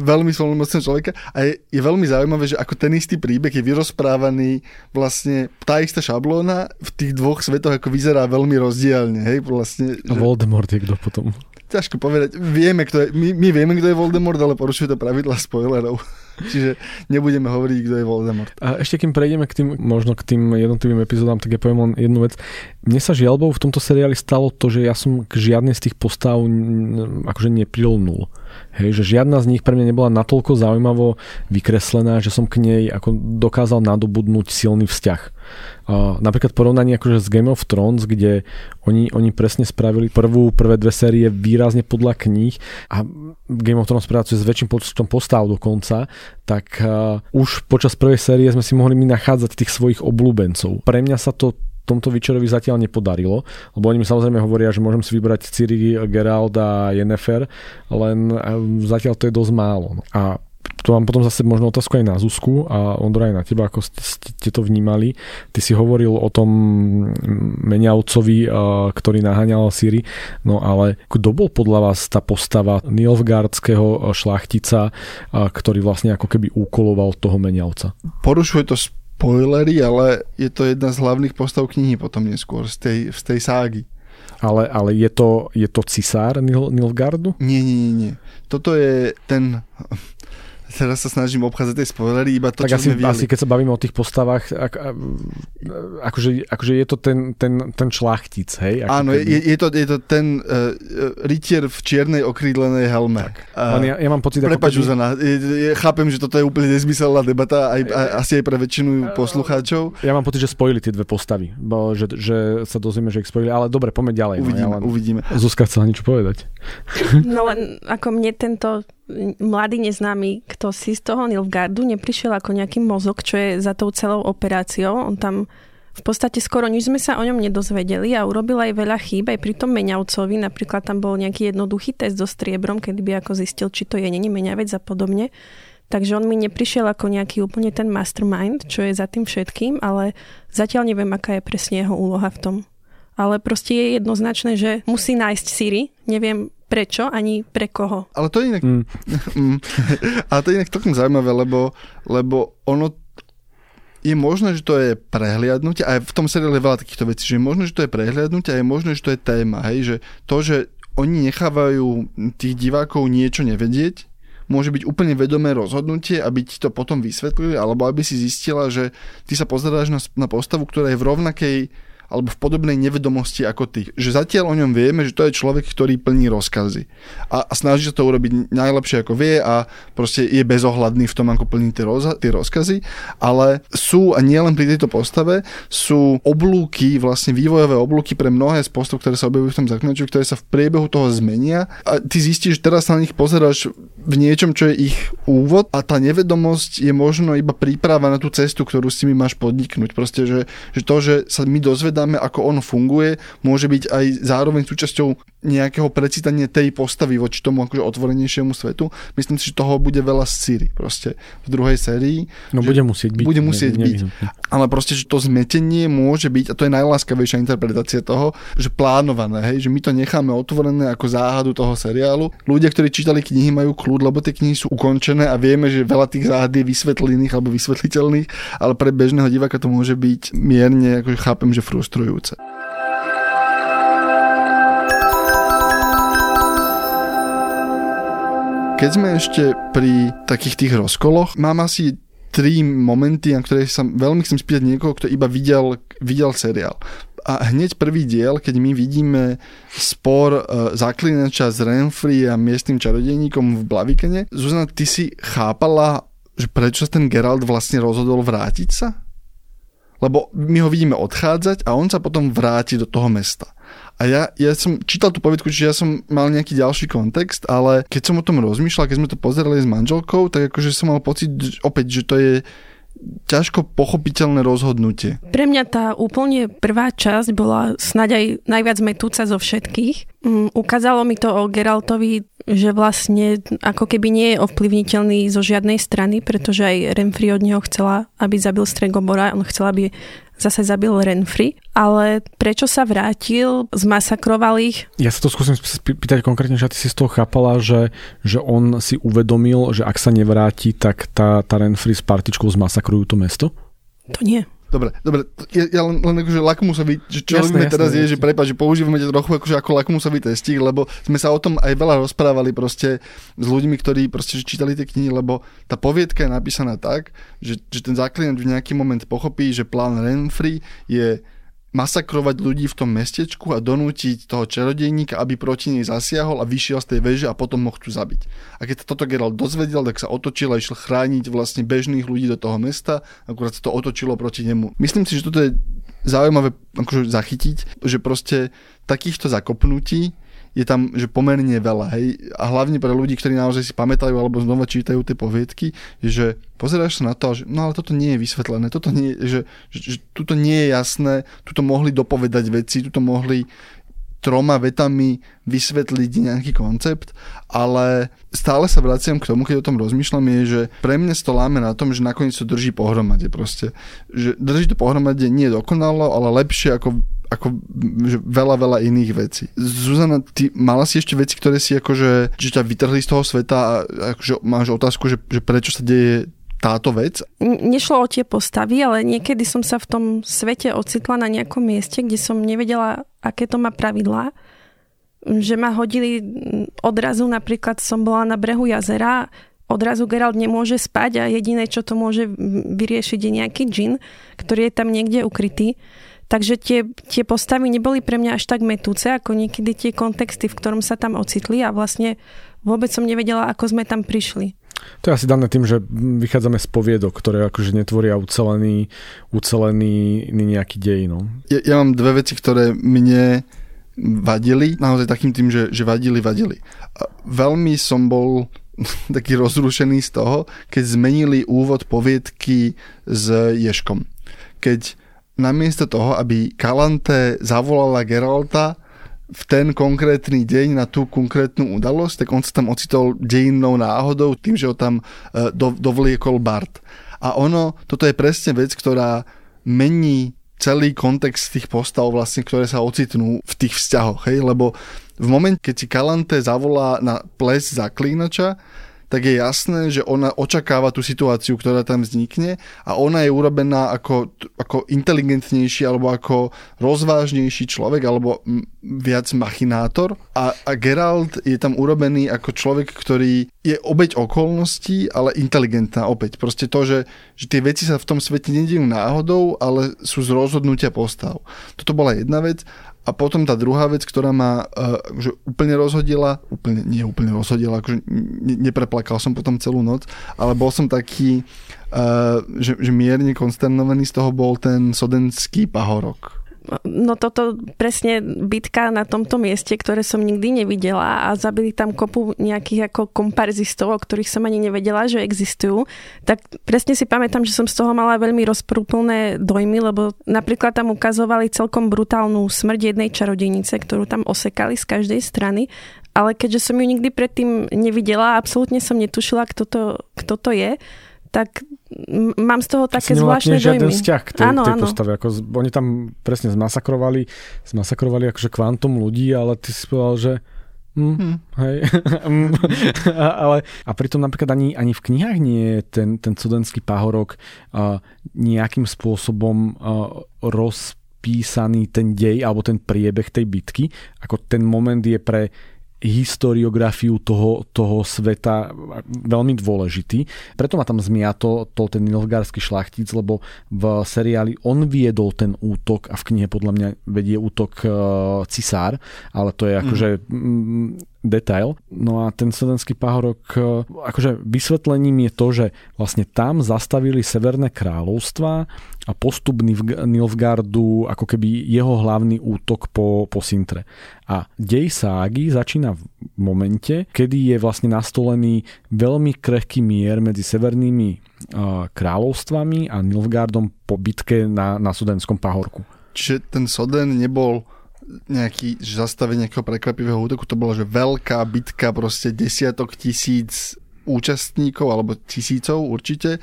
veľmi silnomocného človeka a je veľmi zaujímavé, že ako ten istý príbeh je vyrozprávaný vlastne tá istá šablóna v tých dvoch svetoch, ako vyzerá veľmi rozdielne, hej? Vlastne, že... Voldemort je kto potom? Ťažko povedať. Vieme, kto je, my vieme, kto je Voldemort, ale porušuje to pravidlá spoilerov. Čiže nebudeme hovoriť, kto je Voldemort. A ešte kým prejdeme k tým jednotlivým epizódám, tak ja poviem len jednu vec. Mne sa žiaľbou v tomto seriáli stalo to, že ja som k žiadnej z tých postav akože neprilnul. Hej, že žiadna z nich pre mňa nebola natoľko zaujímavo vykreslená, že som k nej ako dokázal nadobudnúť silný vzťah. Napríklad porovnanie akože s Game of Thrones, kde oni presne spravili prvé dve série výrazne podľa kníh a Game of Thrones pracuje s väčším počtom postav dokonca, tak už počas prvej série sme si mohli nachádzať tých svojich obľúbencov. Pre mňa sa to tomto Witcherovi zatiaľ nepodarilo, lebo oni mi samozrejme hovoria, že môžem si vybrať Ciri, Geralt a Yennefer, len zatiaľ to je dosť málo. A to mám potom zase možno otázku aj na Zuzku a Ondra aj na teba, ako ste to vnímali. Ty si hovoril o tom meniavcovi, ktorý naháňal Ciri, no ale kto bol podľa vás tá postava nilfgaardského šlachtica, ktorý vlastne ako keby úkoloval toho meniavca? Porušuje to spoilery, ale je to jedna z hlavných postav knihy potom neskôr, z tej ságy. Ale je to cisár Nilfgaardu? Nie. Toto je ten... Teraz sa snažím obchádzať tej spoilery, iba to, tak čo sme vieli. Asi keď sa bavíme o tých postavách, akože je to ten šlachtic, hej? Áno, je to ten rytier v čiernej okrídlenej helme. Ja mám pocit... Prepáč, Zuzana, chápem, že toto je úplne nezmyselná debata, asi aj pre väčšinu poslucháčov. Ja mám pocit, že spojili tie dve postavy, že sa dozvieme, že ich spojili, ale dobre, poďme ďalej. Uvidíme. Zuzka chcela niečo povedať. No len ako mne tento... mladý neznámy, kto si z toho Nilfgaardu neprišiel ako nejaký mozog, čo je za tou celou operáciou. On tam v podstate skoro nič sme sa o ňom nedozvedeli a urobil aj veľa chýb aj pri tom meňavcovi. Napríklad tam bol nejaký jednoduchý test so striebrom, kedy by ako zistil, či to je není meňavec a podobne. Takže on mi neprišiel ako nejaký úplne ten mastermind, čo je za tým všetkým, ale zatiaľ neviem, aká je presne jeho úloha v tom. Ale proste je jednoznačné, že musí nájsť Ciri. Neviem prečo, ani pre koho. Ale to je inak... Ale to je inak celkom zaujímavé, lebo ono je možné, že to je prehliadnutie, a v tom seriále je veľa takýchto vecí, že je možné, že to je prehliadnutie, a je možné, že to je téma. Hej? Že to, že oni nechávajú tých divákov niečo nevedieť, môže byť úplne vedomé rozhodnutie, aby ti to potom vysvetlili, alebo aby si zistila, že ty sa pozeráš na postavu, ktorá je v rovnakej alebo v podobnej nevedomosti ako ty. Že zatiaľ o ňom vieme, že to je človek, ktorý plní rozkazy. A snaží sa to urobiť najlepšie, ako vie a proste je bezohľadný v tom, ako plní tie rozkazy. Ale sú, a nielen pri tejto postave, sú oblúky, vlastne vývojové oblúky pre mnohé z postav, ktoré sa objavujú v tom zaklinači, ktoré sa v priebehu toho zmenia. A ty zistíš, že teraz na nich pozeráš v niečom, čo je ich úvod a tá nevedomosť je možno iba príprava na tú cestu, ktorú s nimi máš podniknúť. Proste, že to, že sa my dozvedáme ovládame, ako on funguje, môže byť aj zároveň súčasťou nejakého precítania tej postavy voči tomu akože otvorenejšiemu svetu. Myslím si, že toho bude veľa z Ciri proste v druhej sérii. No bude musieť byť. Bude musieť byť. Ale proste, že to zmetenie môže byť, a to je najláskavejšia interpretácia toho, že plánované, hej, že my to necháme otvorené ako záhadu toho seriálu. Ľudia, ktorí čítali knihy, majú kľud, lebo tie knihy sú ukončené a vieme, že veľa tých záhad je vysvetlených alebo vysvetliteľných, ale pre bežného diváka to môže byť mierne, akože chápem, že frustrujúce. Keď sme ešte pri takých tých rozkoloch, mám asi 3 momenty, na ktoré sa veľmi chcem spýtať niekoho, kto iba videl seriál. A hneď prvý diel, keď my vidíme spor zaklinača s Renfri a miestnym čarodejníkom v Blavikene. Zuzana, ty si chápala, že prečo sa ten Geralt vlastne rozhodol vrátiť sa? Lebo my ho vidíme odchádzať a on sa potom vráti do toho mesta. A ja som čítal tú poviedku, čiže ja som mal nejaký ďalší kontext, ale keď som o tom rozmýšľal, keď sme to pozerali s manželkou, tak akože som mal pocit opäť, že to je ťažko pochopiteľné rozhodnutie. Pre mňa tá úplne prvá časť bola snáď aj najviac mätúca zo všetkých. Ukázalo mi to o Geraltovi, že vlastne ako keby nie je ovplyvniteľný zo žiadnej strany, pretože aj Renfri od neho chcela, aby zabil Stregobora, on chcel, aby zase zabil Renfri, ale prečo sa vrátil, zmasakroval ich? Ja sa to skúsim pýtať konkrétne, že ty si z toho chápala, že on si uvedomil, že ak sa nevráti, tak tá Renfri s partičkou zmasakrujú to mesto? To nie. Dobre, ja len akože lakmusový, čo robíme teraz je, že prepáč, že používame to trochu akože ako lakmusový testík, lebo sme sa o tom aj veľa rozprávali proste s ľuďmi, ktorí proste čítali tie knihy, lebo tá poviedka je napísaná tak, že ten zaklinač v nejaký moment pochopí, že plán Renfri je masakrovať ľudí v tom mestečku a donútiť toho čarodejníka, aby proti nej zasiahol a vyšiel z tej veže a potom ho chcú zabiť. A keď toto Geralt dozvedel, tak sa otočil a išiel chrániť vlastne bežných ľudí do toho mesta, akurát sa to otočilo proti nemu. Myslím si, že toto je zaujímavé akože zachytiť, že proste takýchto zakopnutí je tam, že pomerne veľa, hej. A hlavne pre ľudí, ktorí naozaj si pamätajú alebo znova čítajú tie poviedky, že pozeráš sa na to, že no ale toto nie je vysvetlené, toto nie, že tuto nie je jasné, tuto mohli dopovedať veci, tuto mohli 3 vetami vysvetliť nejaký koncept, ale stále sa vraciam k tomu, keď o tom rozmýšľam, je, že pre mňa to láme na tom, že nakoniec to drží pohromade proste. Že drží to pohromade nie dokonalo, ale lepšie ako veľa iných vecí. Zuzana, ty mala si ešte veci, ktoré si akože, že ťa vytrhli z toho sveta a akože máš otázku, že prečo sa deje táto vec? Nešlo o tie postavy, ale niekedy som sa v tom svete ocitla na nejakom mieste, kde som nevedela, aké to má pravidlá. Že ma hodili odrazu, napríklad som bola na brehu jazera, odrazu Geralt nemôže spať a jediné, čo to môže vyriešiť, je nejaký džin, ktorý je tam niekde ukrytý. Takže tie postavy neboli pre mňa až tak mätúce, ako niekedy tie kontexty, v ktorom sa tam ocitli a vlastne vôbec som nevedela, ako sme tam prišli. To je asi dané tým, že vychádzame z poviedok, ktoré akože netvoria ucelený nejaký dej. No. Ja mám 2 veci, ktoré mne vadili, naozaj takým tým, že vadili. A veľmi som bol taký rozrušený z toho, keď zmenili úvod poviedky s Ježkom. Keď namiesto toho, aby Kalanthe zavolala Geralta v ten konkrétny deň na tú konkrétnu udalosť, tak on sa tam ocitol dejinnou náhodou tým, že ho tam dovliekol Bart. A ono, toto je presne vec, ktorá mení celý kontext tých postav vlastne, ktoré sa ocitnú v tých vzťahoch, hej? Lebo v momente, keď si Kalanthe zavolá na ples zaklínača, tak je jasné, že ona očakáva tú situáciu, ktorá tam vznikne a ona je urobená ako inteligentnejší alebo ako rozvážnejší človek alebo viac machinátor a Geralt je tam urobený ako človek, ktorý je obeť okolností, ale inteligentná opäť. Proste to, že tie veci sa v tom svete nedejú náhodou, ale sú z rozhodnutia postav. Toto bola jedna vec. A potom tá druhá vec, ktorá ma akože úplne rozhodila, akože nepreplakal som potom celú noc, ale bol som taký, že mierne konsternovaný z toho bol ten sodenský pahorok. No toto presne bitka na tomto mieste, ktoré som nikdy nevidela a zabili tam kopu nejakých ako komparzistov, o ktorých som ani nevedela, že existujú. Tak presne si pamätám, že som z toho mala veľmi rozprúplné dojmy, lebo napríklad tam ukazovali celkom brutálnu smrť jednej čarodejnice, ktorú tam osekali z každej strany. Ale keďže som ju nikdy predtým nevidela, absolútne som netušila, kto to je, tak mám z toho také zvláštne dojmy. Žiaden vzťah k tej postave. Ako, oni tam presne zmasakrovali akože kvantum ľudí, ale ty si povedal, že hej. A pritom napríklad ani v knihách nie je ten sudenský pahorok nejakým spôsobom rozpísaný ten dej alebo ten priebeh tej bitky. Ako ten moment je pre historiografiu toho sveta veľmi dôležitý. Preto ma tam zmiato ten nilfgaardský šlachtic, lebo v seriáli on viedol ten útok a v knihe podľa mňa vedie útok cisár, ale to je akože detail. No a ten Soddenský pahorok, akože vysvetlením je to, že vlastne tam zastavili Severné kráľovstvá a postup Nilfgaardu ako keby jeho hlavný útok po Cintre. A dej ságy začína v momente, kedy je vlastne nastolený veľmi krehký mier medzi severnými kráľovstvami a Nilfgaardom po bitke na Soddenskom pahorku. Čiže ten Sodden nebol že zastavenie nejakého prekvapivého útoku, to bolo, že veľká bitka, proste desiatok tisíc účastníkov, alebo tisícov určite.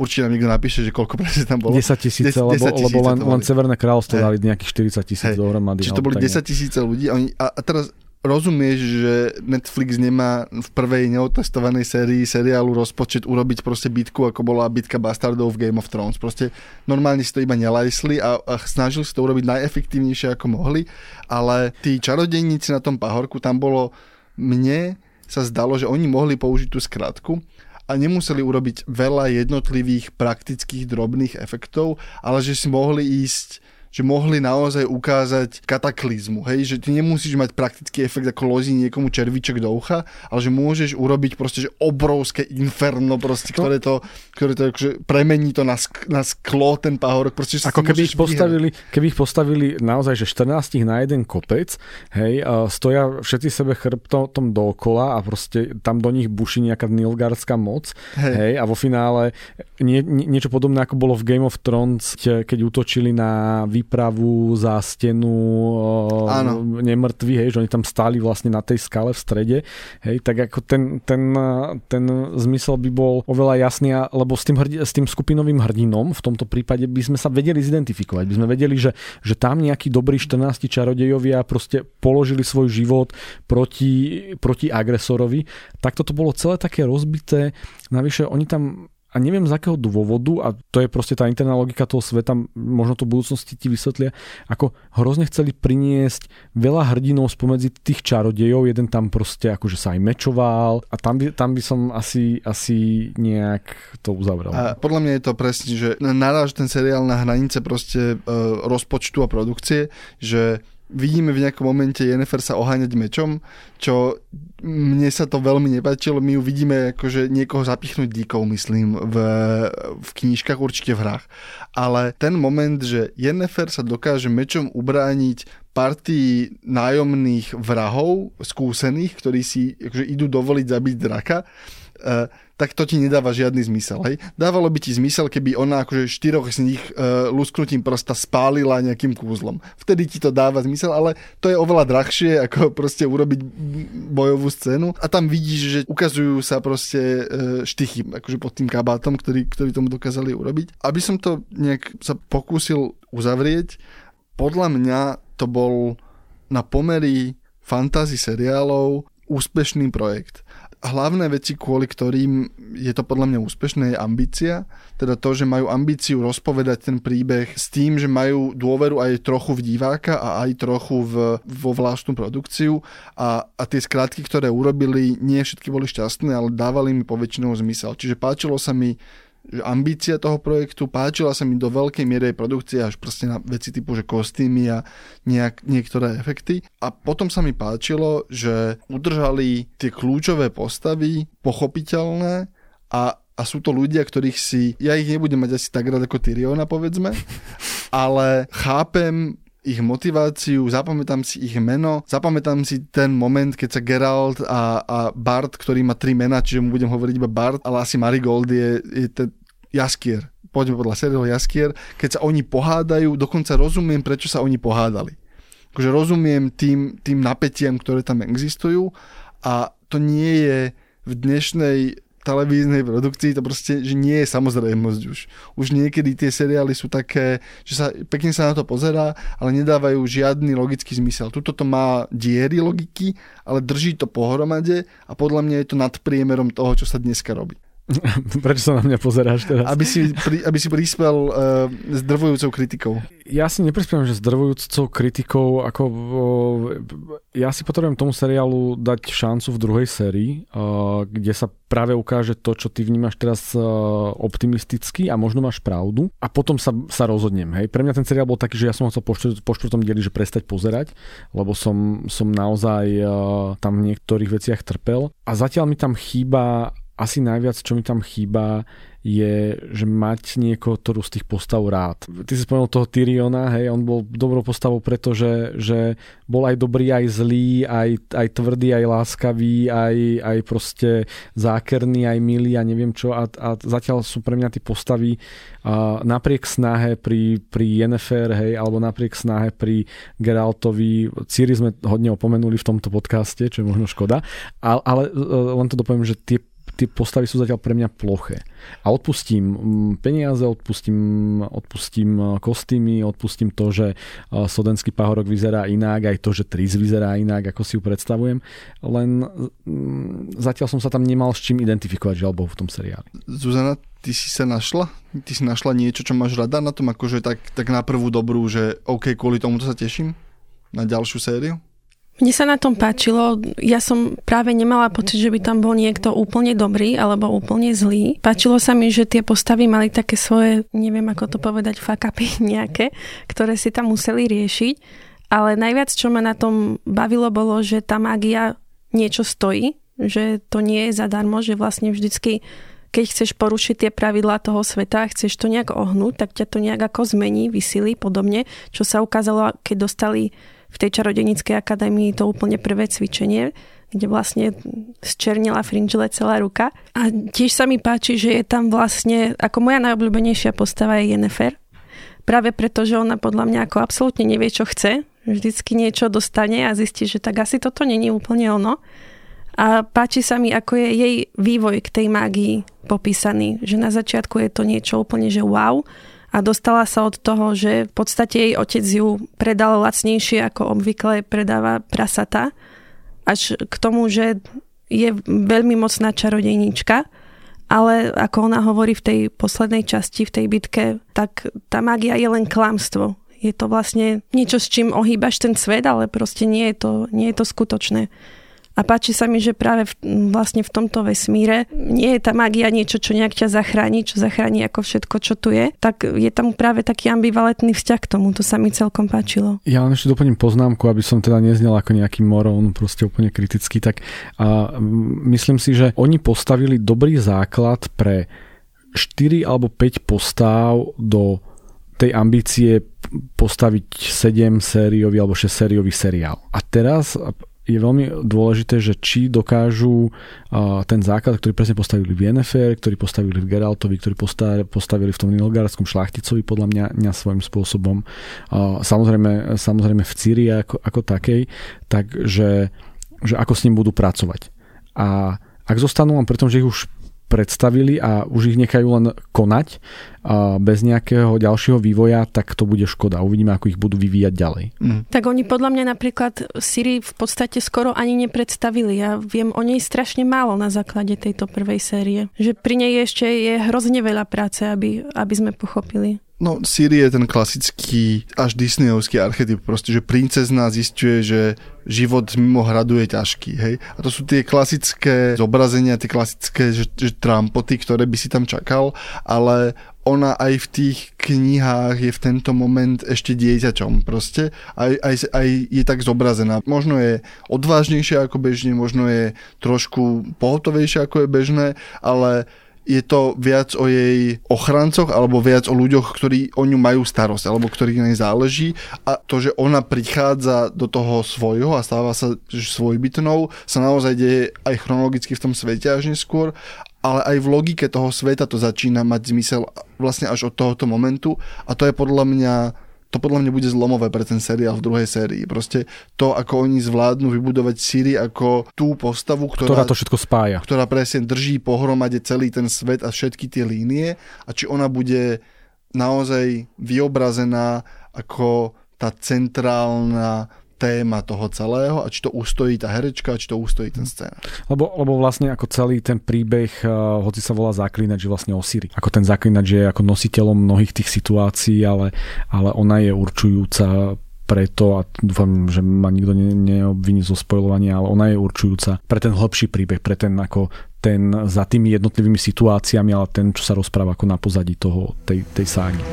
Určite nám niekto napíše, že koľko presne tam bolo. 10 tisíce, lebo len Severné kráľovstvo dali nejakých 40 tisíc dohromady. Čiže to boli 10 tisíce ľudí. A teraz rozumieš, že Netflix nemá v prvej neotestovanej seriálu rozpočet urobiť proste bitku, ako bola bitka bastardov v Game of Thrones. Proste normálne si to iba nelajsli a snažili si to urobiť najefektívnejšie, ako mohli, ale tí čarodejníci na tom pahorku, tam bolo, mne sa zdalo, že oni mohli použiť tú skratku a nemuseli urobiť veľa jednotlivých praktických drobných efektov, ale že si mohli ísť, že mohli naozaj ukázať kataklizmu, hej, že ty nemusíš mať praktický efekt ako lozi niekomu červíček do ucha, ale že môžeš urobiť proste že obrovské inferno proste, ktoré to akože premení to na sklo, ten pahorok, proste ako keby ich postavili naozaj, že 14 na jeden kopec, hej, stoja všetci sebe chrbtom dookola a proste tam do nich buší nejaká nilfgaardská moc, hej, a vo finále niečo podobné ako bolo v Game of Thrones, keď útočili na výpravu za stenu nemrtví, hej, že oni tam stáli vlastne na tej skale v strede, hej, tak ako ten zmysel by bol oveľa jasný, lebo s tým skupinovým hrdinom v tomto prípade by sme sa vedeli zidentifikovať, by sme vedeli, že tam nejakí dobrí 14 čarodejovia proste položili svoj život proti agresorovi, tak toto bolo celé také rozbité, navyše oni tam a neviem z akého dôvodu, a to je proste tá interná logika toho sveta, možno to v budúcnosti ti vysvetlia, ako hrozne chceli priniesť veľa hrdinov spomedzi tých čarodejov, jeden tam proste akože sa aj mečoval a tam by som asi nejak to uzavrel. A podľa mňa je to presne, že naráž ten seriál na hranice proste rozpočtu a produkcie, že vidíme v nejakom momente Yennefer sa oháňať mečom, čo mne sa to veľmi nepáčilo. My ju vidíme akože niekoho zapichnúť díkov, myslím, v knižkách, určite v hrách. Ale ten moment, že Yennefer sa dokáže mečom ubrániť partii nájomných vrahov, skúsených, ktorí si akože idú dovoliť zabiť draka, tak to ti nedáva žiadny zmysel. Hej? Dávalo by ti zmysel, keby ona akože 4 z nich lusknutím prsta spálila nejakým kúzlom. Vtedy ti to dáva zmysel, ale to je oveľa drahšie, ako proste urobiť bojovú scénu. A tam vidíš, že ukazujú sa proste štychy akože pod tým kabátom, ktorý tomu dokázali urobiť. Aby som to nejak sa pokúsil uzavrieť, podľa mňa to bol na pomery fantasy seriálov úspešný projekt. Hlavné veci, kvôli ktorým je to podľa mňa úspešné, je ambícia. Teda to, že majú ambíciu rozpovedať ten príbeh s tým, že majú dôveru aj trochu v diváka a aj trochu vo vlastnú produkciu. A tie skratky, ktoré urobili, nie všetky boli šťastné, ale dávali mi poväčšinou zmysel. Čiže páčilo sa mi ambícia toho projektu, páčila sa mi do veľkej miery produkcie, až proste na veci typu, že kostýmy a niektoré efekty. A potom sa mi páčilo, že udržali tie kľúčové postavy pochopiteľné a sú to ľudia, ktorých si... Ja ich nebudem mať asi tak rád ako Tyriona, povedzme, ale chápem ich motiváciu, zapamätám si ich meno, zapamätám si ten moment, keď sa Geralt a Bart, ktorý má 3 mená, čiže mu budem hovoriť iba Bart, ale asi Marigold je ten Jaskier. Poďme podľa seriálu Jaskier. Keď sa oni pohádajú, dokonca rozumiem, prečo sa oni pohádali. Takže rozumiem tým napätiem, ktoré tam existujú, a to nie je v dnešnej televíznej produkcii, to proste, že nie je samozrejmosť už. Už niekedy tie seriály sú také, že sa pekne sa na to pozerá, ale nedávajú žiadny logický zmysel. Tuto to má diery logiky, ale drží to pohromade a podľa mňa je to nad priemerom toho, čo sa dneska robí. Prečo sa na mňa pozeráš teraz? Aby si prispel s drvujúcou kritikou. Ja si neprispievam, že s drvujúcou kritikou, ako ja si potrebujem tomu seriálu dať šancu v druhej sérii, kde sa práve ukáže to, čo ty vnímaš teraz optimisticky a možno máš pravdu, a potom sa rozhodnem. Hej. Pre mňa ten seriál bol taký, že ja som ho chcel po 4. dieli, že prestať pozerať, lebo som naozaj tam v niektorých veciach trpel, a zatiaľ mi tam chýba. Asi najviac, čo mi tam chýba, je, že mať niektorú z tých postav rád. Ty si spomenul toho Tyriona, hej, on bol dobrou postavou, pretože že bol aj dobrý, aj zlý, aj tvrdý, aj láskavý, aj proste zákerný, aj milý, a neviem čo. A zatiaľ sú pre mňa tie postavy napriek snahe pri Yennefer, hej, alebo napriek snahe pri Geraltovi. Ciri sme hodne opomenuli v tomto podcaste, čo je možno škoda. Ale len to dopoviem, že tie postavy sú zatiaľ pre mňa ploché. A odpustím peniaze, odpustím kostýmy, odpustím to, že sodenský pahorok vyzerá inak, aj to, že Triss vyzerá inak, ako si ju predstavujem. Len zatiaľ som sa tam nemal s čím identifikovať, žiaľ Bohu, v tom seriáli. Zuzana, ty si sa našla? Ty si našla niečo, čo máš rada na tom, akože tak na prvú dobrú, že OK, kvôli tomu to sa teším na ďalšiu sériu? Mne sa na tom páčilo, ja som práve nemala pocit, že by tam bol niekto úplne dobrý alebo úplne zlý. Páčilo sa mi, že tie postavy mali také svoje, neviem ako to povedať, fuck-upy nejaké, ktoré si tam museli riešiť. Ale najviac, čo ma na tom bavilo, bolo, že tá mágia niečo stojí, že to nie je zadarmo, že vlastne vždycky, keď chceš porušiť tie pravidlá toho sveta a chceš to nejak ohnúť, tak ťa to nejak ako zmení, vysilí, podobne, čo sa ukázalo, keď dostali v tej čarodejníckej akadémii to úplne prvé cvičenie, kde vlastne zčernila Fringile celá ruka. A tiež sa mi páči, že je tam vlastne, ako moja najobľúbenejšia postava je Yennefer. Práve preto, že ona podľa mňa ako absolútne nevie, čo chce. Vždycky niečo dostane a zistí, že tak asi toto není úplne ono. A páči sa mi, ako je jej vývoj k tej mágii popísaný. Že na začiatku je to niečo úplne, že wow, a dostala sa od toho, že v podstate jej otec ju predal lacnejšie, ako obvykle predáva prasata, až k tomu, že je veľmi mocná čarodejníčka, ale ako ona hovorí v tej poslednej časti, v tej bitke, tak tá mágia je len klamstvo. Je to vlastne niečo, s čím ohýbaš ten svet, ale proste nie je to skutočné. A páči sa mi, že práve vlastne v tomto vesmíre nie je tá mágia niečo, čo nejak ťa zachráni, čo zachráni ako všetko, čo tu je. Tak je tam práve taký ambivalentný vzťah k tomu. To sa mi celkom páčilo. Ja len ešte doplním poznámku, aby som teda neznel ako nejaký morón, proste úplne kritický. Tak myslím si, že oni postavili dobrý základ pre 4 alebo 5 postáv do tej ambície postaviť 7 sériový alebo 6 sériový seriál. A teraz je veľmi dôležité, že či dokážu ten základ, ktorý presne postavili v Yennefer, ktorý postavili v Geraltovi, ktorý postavili v tom nilfgaardskom šlachticovi, podľa mňa svojím spôsobom, samozrejme v Ciri ako takej, takže že ako s ním budú pracovať. A ak zostanú len preto, že ich už predstavili a už ich nechajú len konať bez nejakého ďalšieho vývoja, tak to bude škoda. Uvidíme, ako ich budú vyvíjať ďalej. Tak oni podľa mňa napríklad Ciri v podstate skoro ani nepredstavili. Ja viem o nej strašne málo na základe tejto prvej série. Že pri nej ešte je hrozne veľa práce, aby sme pochopili. No, Ciri je ten klasický až disneyovský archetyp, proste, že princezná zisťuje, že život mimo hradu je ťažký, hej. A to sú tie klasické zobrazenia, tie klasické že trampoty, ktoré by si tam čakal, ale ona aj v tých knihách je v tento moment ešte dieťaťom proste. Aj je tak zobrazená. Možno je odvážnejšia ako bežne, možno je trošku pohotovejšia ako je bežné, ale je to viac o jej ochrancoch alebo viac o ľuďoch, ktorí o ňu majú starosť alebo ktorých na nej záleží, a to, že ona prichádza do toho svojho a stáva sa svojbytnou, sa naozaj deje aj chronologicky v tom svete až neskôr, ale aj v logike toho sveta to začína mať zmysel vlastne až od tohoto momentu, a to je podľa mňa bude zlomové pre ten seriál v druhej sérii. Proste to, ako oni zvládnu vybudovať Ciri ako tú postavu, ktorá to všetko spája. Ktorá presne drží pohromade celý ten svet a všetky tie línie, a či ona bude naozaj vyobrazená ako tá centrálna téma toho celého, a či to ustojí tá herečka, a či to ustojí ten scénar. Lebo vlastne ako celý ten príbeh, hoci sa volá Zaklinač, je vlastne o Ciri. Ako ten Zaklinač je ako nositeľom mnohých tých situácií, ale ona je určujúca preto, a dúfam, že ma nikto neobviní zo spoilovania, ale ona je určujúca pre ten hlbší príbeh, pre ten ako ten za tými jednotlivými situáciami, ale ten, čo sa rozpráva ako na pozadí toho, tej ságy.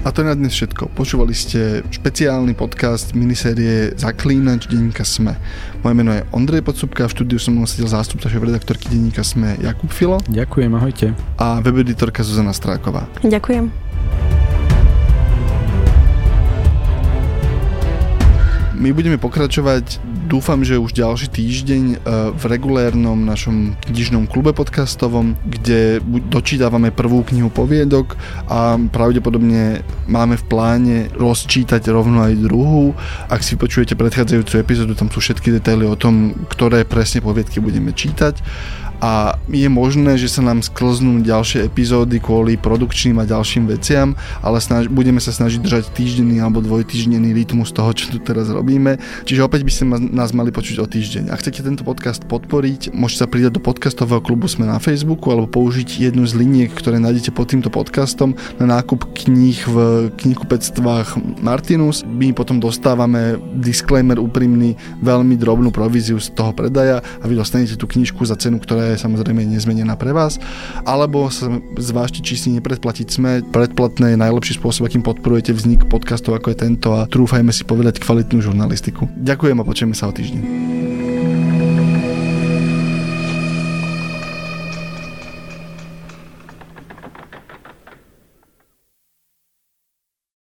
A to je na dnes všetko. Počúvali ste špeciálny podcast minisérie Zaklínač denníka Sme. Moje meno je Ondrej Podstupka, v štúdiu som sedel zástupca šéfredaktorky denníka Sme Jakub Filo. Ďakujem, ahojte. A webeditorka Zuzana Stráková. Ďakujem. My budeme pokračovať, dúfam, že už ďalší týždeň v regulérnom našom knižnom klube podcastovom, kde dočítavame prvú knihu poviedok a pravdepodobne máme v pláne rozčítať rovno aj druhú. Ak si počujete predchádzajúcu epizódu, tam sú všetky detaily o tom, ktoré presne poviedky budeme čítať. A je možné, že sa nám sklznú ďalšie epizódy kvôli produkčným a ďalším veciam, ale budeme sa snažiť držať týždenný alebo dvojtýždenný rytmus toho, čo tu teraz robíme. Čiže opäť by ste nás mali počuť o týždeň. Ak chcete tento podcast podporiť, môžete sa pridať do podcastového klubu Sme na Facebooku alebo použiť jednu z liniek, ktoré nájdete pod týmto podcastom na nákup kníh v knihkupectvách Martinus. My potom dostávame disclaimer úprimný, veľmi drobnú províziu z toho predaja a vy dostanete tú knižku za cenu, ktorá je samozrejme nezmenená pre vás, alebo sa zvážte, či si nepredplatiť Sme. Predplatné je najlepší spôsob, akým podporujete vznik podcastov ako je tento, a trúfajme si povedať kvalitnú žurnalistiku. Ďakujem a počujeme sa o týždeň.